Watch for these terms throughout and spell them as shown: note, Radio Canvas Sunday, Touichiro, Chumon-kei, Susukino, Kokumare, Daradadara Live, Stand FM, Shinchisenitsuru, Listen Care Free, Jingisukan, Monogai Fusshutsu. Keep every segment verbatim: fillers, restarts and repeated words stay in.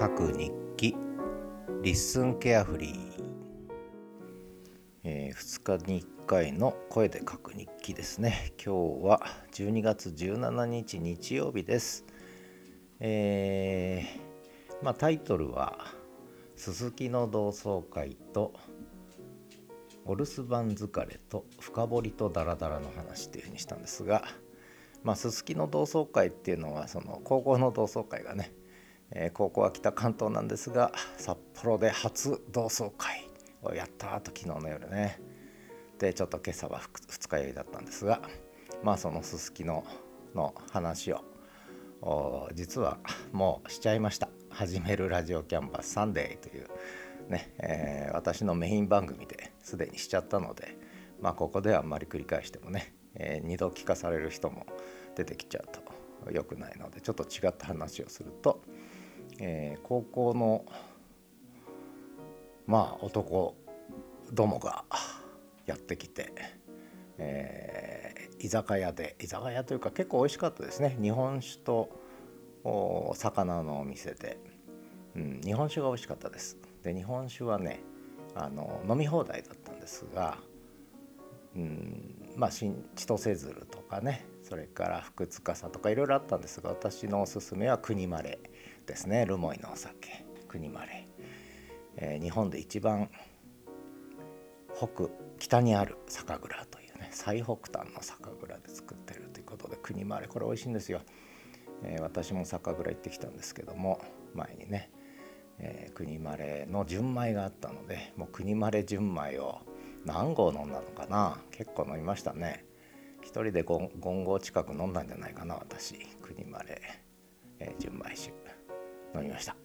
書く日記リッスンケアフリー、えー、ふつかにいっかいの声で書く日記ですね。今日はじゅうにがつじゅうしちにち日曜日です。えーまあ、タイトルはすすきの同窓会とお留守番疲れと深掘りとダラダラの話っていうふうにしたんですが、まあ、すすきの同窓会っていうのはその高校の同窓会がね、えー、高校は北関東なんですが札幌で初同窓会をやったーと昨日の夜ね。でちょっと今朝は二日酔いだったんですが、まあそのすすきのの話を実はもうしちゃいました。始めるラジオキャンバスサンデーというね、えー、私のメイン番組ですでにしちゃったので、まあ、ここではあんまり繰り返してもね、えー、にど聞かされる人も出てきちゃうと良くないので、ちょっと違った話をすると、えー、高校のまあ男どもがやってきて、えー、居酒屋で居酒屋というか結構美味しかったですね。日本酒とお魚のお店で、うん、日本酒が美味しかったです。で日本酒はねあの飲み放題だったんですが、うん、まあ新千歳鶴とかね、それから福塚さとかいろいろあったんですが、私のおすすめは国まれですね。ルモイのお酒国まれ、えー、日本で一番北北にある酒蔵というね、最北端の酒蔵で作ってるということで国まれ、これ美味しいんですよ。えー、私も酒蔵行ってきたんですけども、前にねえー、国まれの純米があったので、もう国まれ純米を何合飲んだのかな、結構飲みましたね。一人で ごごう近く飲んだんじゃないかな。私国まれ、えー、純米酒飲みました。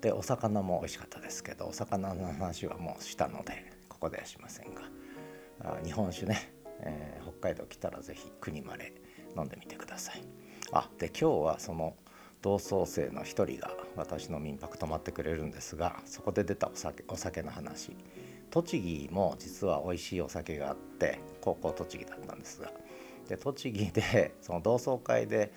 でお魚も美味しかったですけど、お魚の話はもうしたのでここではしませんが、あ日本酒ね、えー、北海道来たらぜひ国まれ飲んでみてください。あで今日はその同窓生の一人が私の民泊泊まってくれるんですが、そこで出たお酒、お酒の話。栃木も実は美味しいお酒があって、高校栃木だったんですが、で栃木でその同窓会で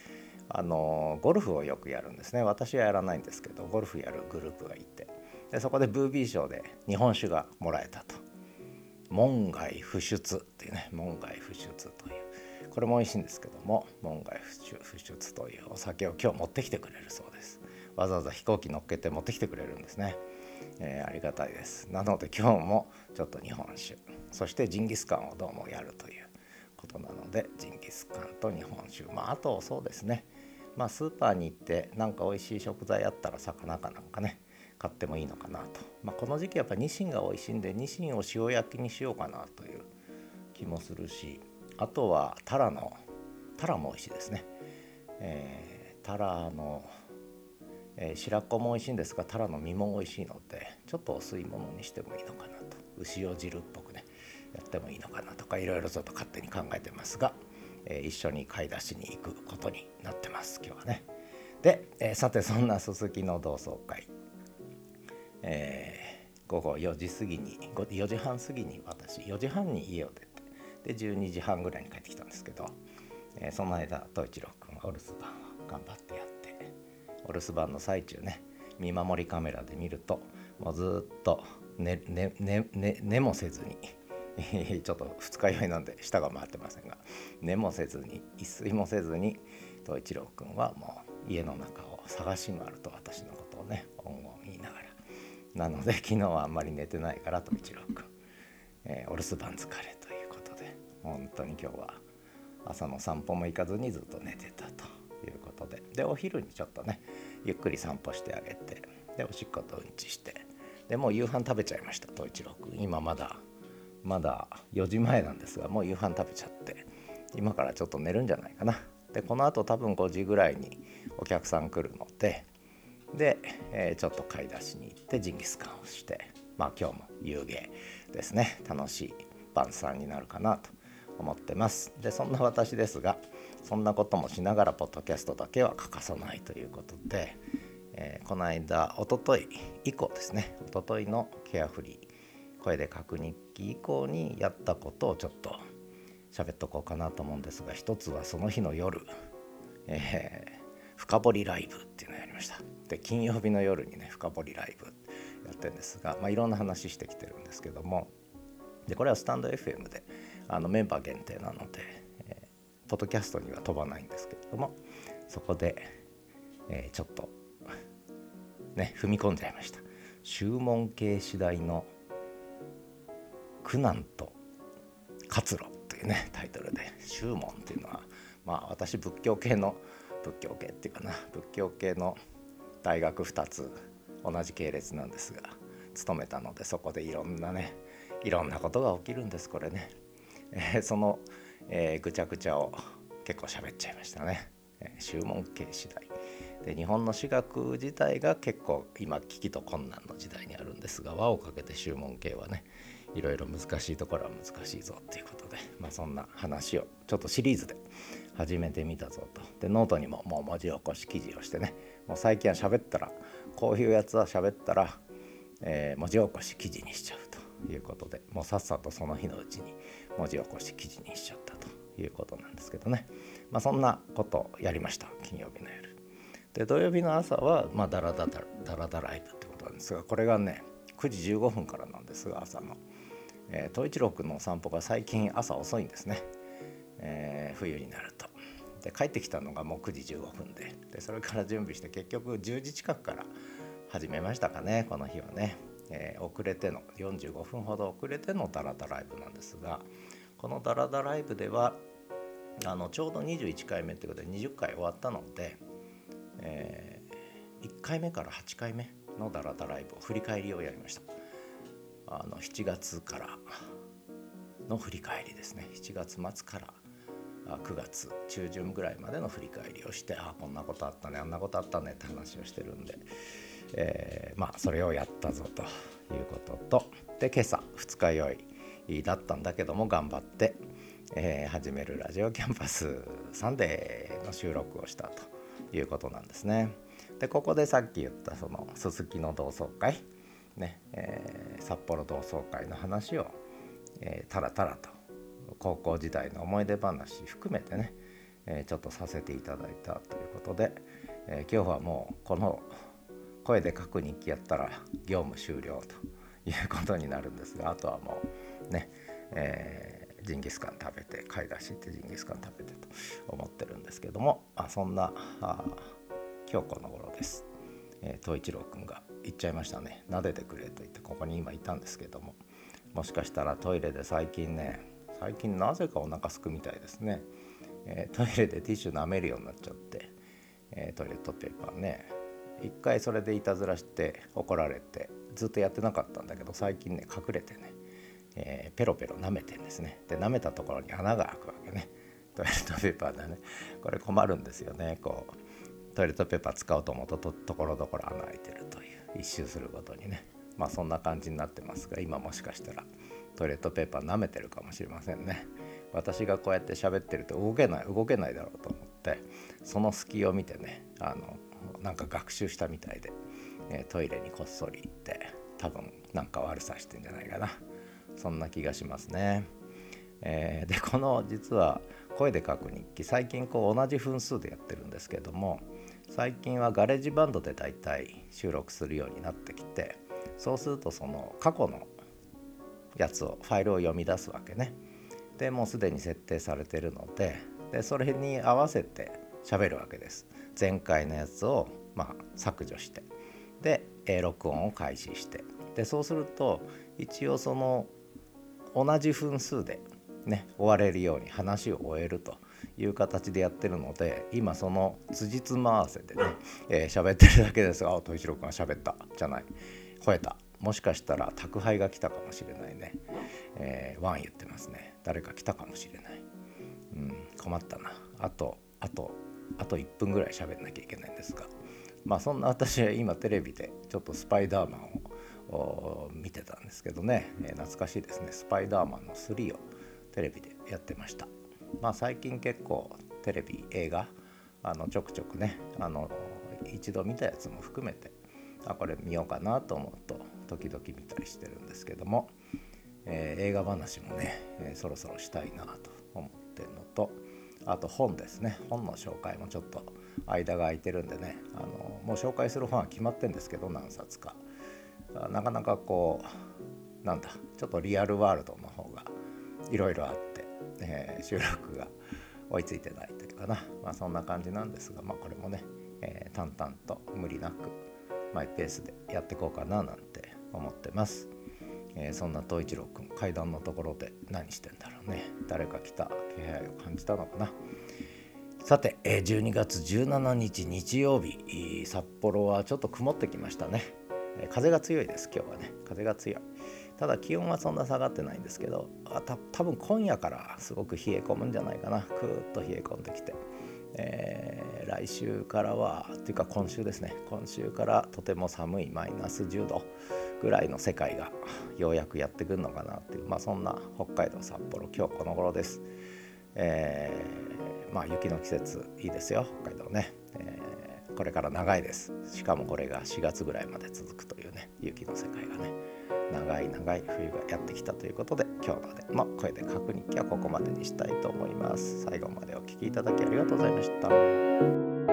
あのゴルフをよくやるんですね。私はやらないんですけど、ゴルフやるグループがいて、でそこでブービー賞で日本酒がもらえたと。門外不出っていうね、門外不出という、これも美味しいんですけども、門外不出というお酒を今日持ってきてくれるそうです。わざわざ飛行機乗っけて持ってきてくれるんですね。えー、ありがたいです。なので今日もちょっと日本酒、そしてジンギスカンをどうもやるということなので、ジンギスカンと日本酒、まああとそうですね、まあスーパーに行ってなんか美味しい食材あったら魚かなんかね買ってもいいのかなと、まあ、この時期やっぱニシンが美味しいんで、ニシンを塩焼きにしようかなという気もするし、あとはタラのタラも美味しいですね。えー、タラの、えー、白子も美味しいんですが、タラの身も美味しいので、ちょっとお吸い物にしてもいいのかなと、牛尾汁っぽくねやってもいいのかなとか、いろいろちょっと勝手に考えてますが、えー、一緒に買い出しに行くことになってます今日はね。で、えー、さてそんなすすきの同窓会、えー、ごごよじ過ぎによじはん過ぎに私よじはんに家を出て、でじゅうにじはんぐらいに帰ってきたんですけど、えー、その間統一郎君はお留守番を頑張ってやって、お留守番の最中ね、見守りカメラで見るともうずっと 寝, 寝, 寝, 寝, 寝もせずにちょっと二日酔いなんで舌が回ってませんが、寝もせずに一睡もせずに統一郎君はもう家の中を探し回ると、私のことをねおんおん言いながら、なので昨日はあんまり寝てないから統一郎君、えー、お留守番疲れという本当に今日は朝の散歩も行かずにずっと寝てたということで、でお昼にちょっとねゆっくり散歩してあげて、でおしっことうんちして、でもう夕飯食べちゃいました。統一郎くん今まだまだよじまえなんですが、もう夕飯食べちゃって、今からちょっと寝るんじゃないかな。でこのあと多分ごじぐらいにお客さん来るので、で、えー、ちょっと買い出しに行ってジンギスカンをして、まあ今日も夕芸ですね、楽しい晩餐になるかなと思ってます。でそんな私ですが、そんなこともしながらポッドキャストだけは欠かさないということで、えー、この間おととい以降ですね、おとといのケアフリー声で書く日記以降にやったことをちょっと喋っとこうかなと思うんですが、一つはその日の夜、えー、深掘りライブっていうのをやりました。で、金曜日の夜にね深掘りライブやってるんですが、まあ、いろんな話してきてるんですけども、でこれはスタンド エフエム であのメンバー限定なので、えー、ポッドキャストには飛ばないんですけれども、そこで、えー、ちょっとね踏み込んじゃいました。注文系次第の苦難と活路というねタイトルで、注文っていうのはまあ私仏教系の仏教系っていうかな仏教系の大学ふたつ同じ系列なんですが勤めたので、そこでいろんなねいろんなことが起きるんですこれね、えー、その、えー、ぐちゃぐちゃを結構喋っちゃいましたね。注文系次第で、日本の私学自体が結構今危機と困難の時代にあるんですが、輪をかけて注文系はねいろいろ難しいところは難しいぞということで、まあ、そんな話をちょっとシリーズで始めてみたぞと。でノートにももう文字起こし記事をしてね、もう最近は喋ったらこういうやつは喋ったら、えー、文字起こし記事にしちゃうということで、もうさっさとその日のうちに文字起こし記事にしちゃったということなんですけどね、まあ、そんなことをやりました金曜日の夜で。土曜日の朝はまあダラダラダラダラライブってことなんですが、これがねくじじゅうごふんからなんですが、朝のえー、統一郎くんのお散歩が最近朝遅いんですね、えー、冬になると。で帰ってきたのがもうくじじゅうごふん で, でそれから準備して結局じゅうじ近くから始めましたかねこの日はね、えー、遅れてのよんじゅうごふんほど遅れてのダラダライブなんですが、このダラダライブではあのちょうどにじゅういっかいめということでにじゅっかい終わったので、えー、いっかいめからはちかいめのダラダライブを振り返りをやりました。あのしちがつからの振り返りですね。しちがつまつからくがつちゅうじゅんぐらいまでの振り返りをして、あこんなことあったねあんなことあったねって話をしてるんで、えー、まあそれをやったぞということと、で今朝ふつか酔いだったんだけども頑張って、えー、始めるラジオキャンパスサンデーの収録をしたということなんですね。でここでさっき言ったそのすすきの同窓会ね、えー、札幌同窓会の話を、えー、たらたらと高校時代の思い出話含めてね、えー、ちょっとさせていただいたということで、えー、今日はもうこの声で書く日記やったら業務終了ということになるんですが、あとはもうね、えー、ジンギスカン食べて買い出し行ってジンギスカン食べてと思ってるんですけども、あそんなあ今日この頃です。えー、東一郎くんが行っちゃいましたね。撫でてくれと言ってここに今いたんですけども、もしかしたらトイレで最近ね最近なぜかお腹すくみたいですね、えー、トイレでティッシュ舐めるようになっちゃって、えー、トイレットペーパーね一回それでいたずらして怒られてずっとやってなかったんだけど、最近ね隠れてね、えー、ペロペロ舐めてんですね。で舐めたところに穴が開くわけね、トイレットペーパーだね。これ困るんですよね。こうトイレットペーパー使おうと思うと と, ところどころ穴開いてるという一周するごとにね、まあそんな感じになってますが、今もしかしたらトイレットペーパー舐めてるかもしれませんね。私がこうやって喋ってると動けない動けないだろうと思って、その隙を見てねあのなんか学習したみたいで、えトイレにこっそり行って多分なんか悪さしてんじゃないかな、そんな気がしますね。えー、でこの実は声で書く日記最近こう同じ分数でやってるんですけども、最近はガレージバンドでだいたい収録するようになってきて、そうするとその過去のやつをファイルを読み出すわけね。でもうすでに設定されてるの で, でそれに合わせて喋るわけです。前回のやつをまあ削除して、で録音を開始して、でそうすると一応その同じ分数でね、終われるように話を終えるという形でやってるので、今その辻褄合わせでね、えー、喋ってるだけですが、あ、統一郎君が喋ったじゃない吠えた、もしかしたら宅配が来たかもしれないね、えー、ワン言ってますね、誰か来たかもしれない、うん、困ったな、あとあとあといっぷんぐらい喋んなきゃいけないんですが、まあそんな私は今テレビでちょっとスパイダーマンを見てたんですけどね、えー、懐かしいですね。スパイダーマンのスリーをテレビでやってました。まあ最近結構テレビ映画あのちょくちょくねあの一度見たやつも含めて、あこれ見ようかなと思うと時々見たりしてるんですけども、えー、映画話もね、えー、そろそろしたいなと思ってるのと、あと本ですね。本の紹介もちょっと間が空いてるんでね、あのもう紹介する本は決まってんですけど、何冊かなかなかこうなんだちょっとリアルワールドの方がいろいろあって、えー、収録が追いついてないというかな、まあ、そんな感じなんですが、まあ、これもね、えー、淡々と無理なくマイペースでやっていこうかななんて思ってます。えー、そんな東一郎くん、階段のところで何してんだろうね。誰か来た気配を感じたのかな。さて、えー、じゅうにがつじゅうしちにち日曜日、札幌はちょっと曇ってきましたね。えー、風が強いです。今日はね、風が強い。ただ気温はそんな下がってないんですけど、あた多分今夜からすごく冷え込むんじゃないかな。ぐーっと冷え込んできて、えー、来週からはというか今週ですね、今週からとても寒いマイナスじゅうどぐらいの世界がようやくやってくるのかなっていう、まあ、そんな北海道札幌今日この頃です。えー、まあ雪の季節いいですよ北海道ね。えー、これから長いです。しかもこれがしがつぐらいまで続くというね、雪の世界がね、長い長い冬がやってきたということで、今日までの声で書く日記はここまでにしたいと思います。最後までお聞きいただきありがとうございました。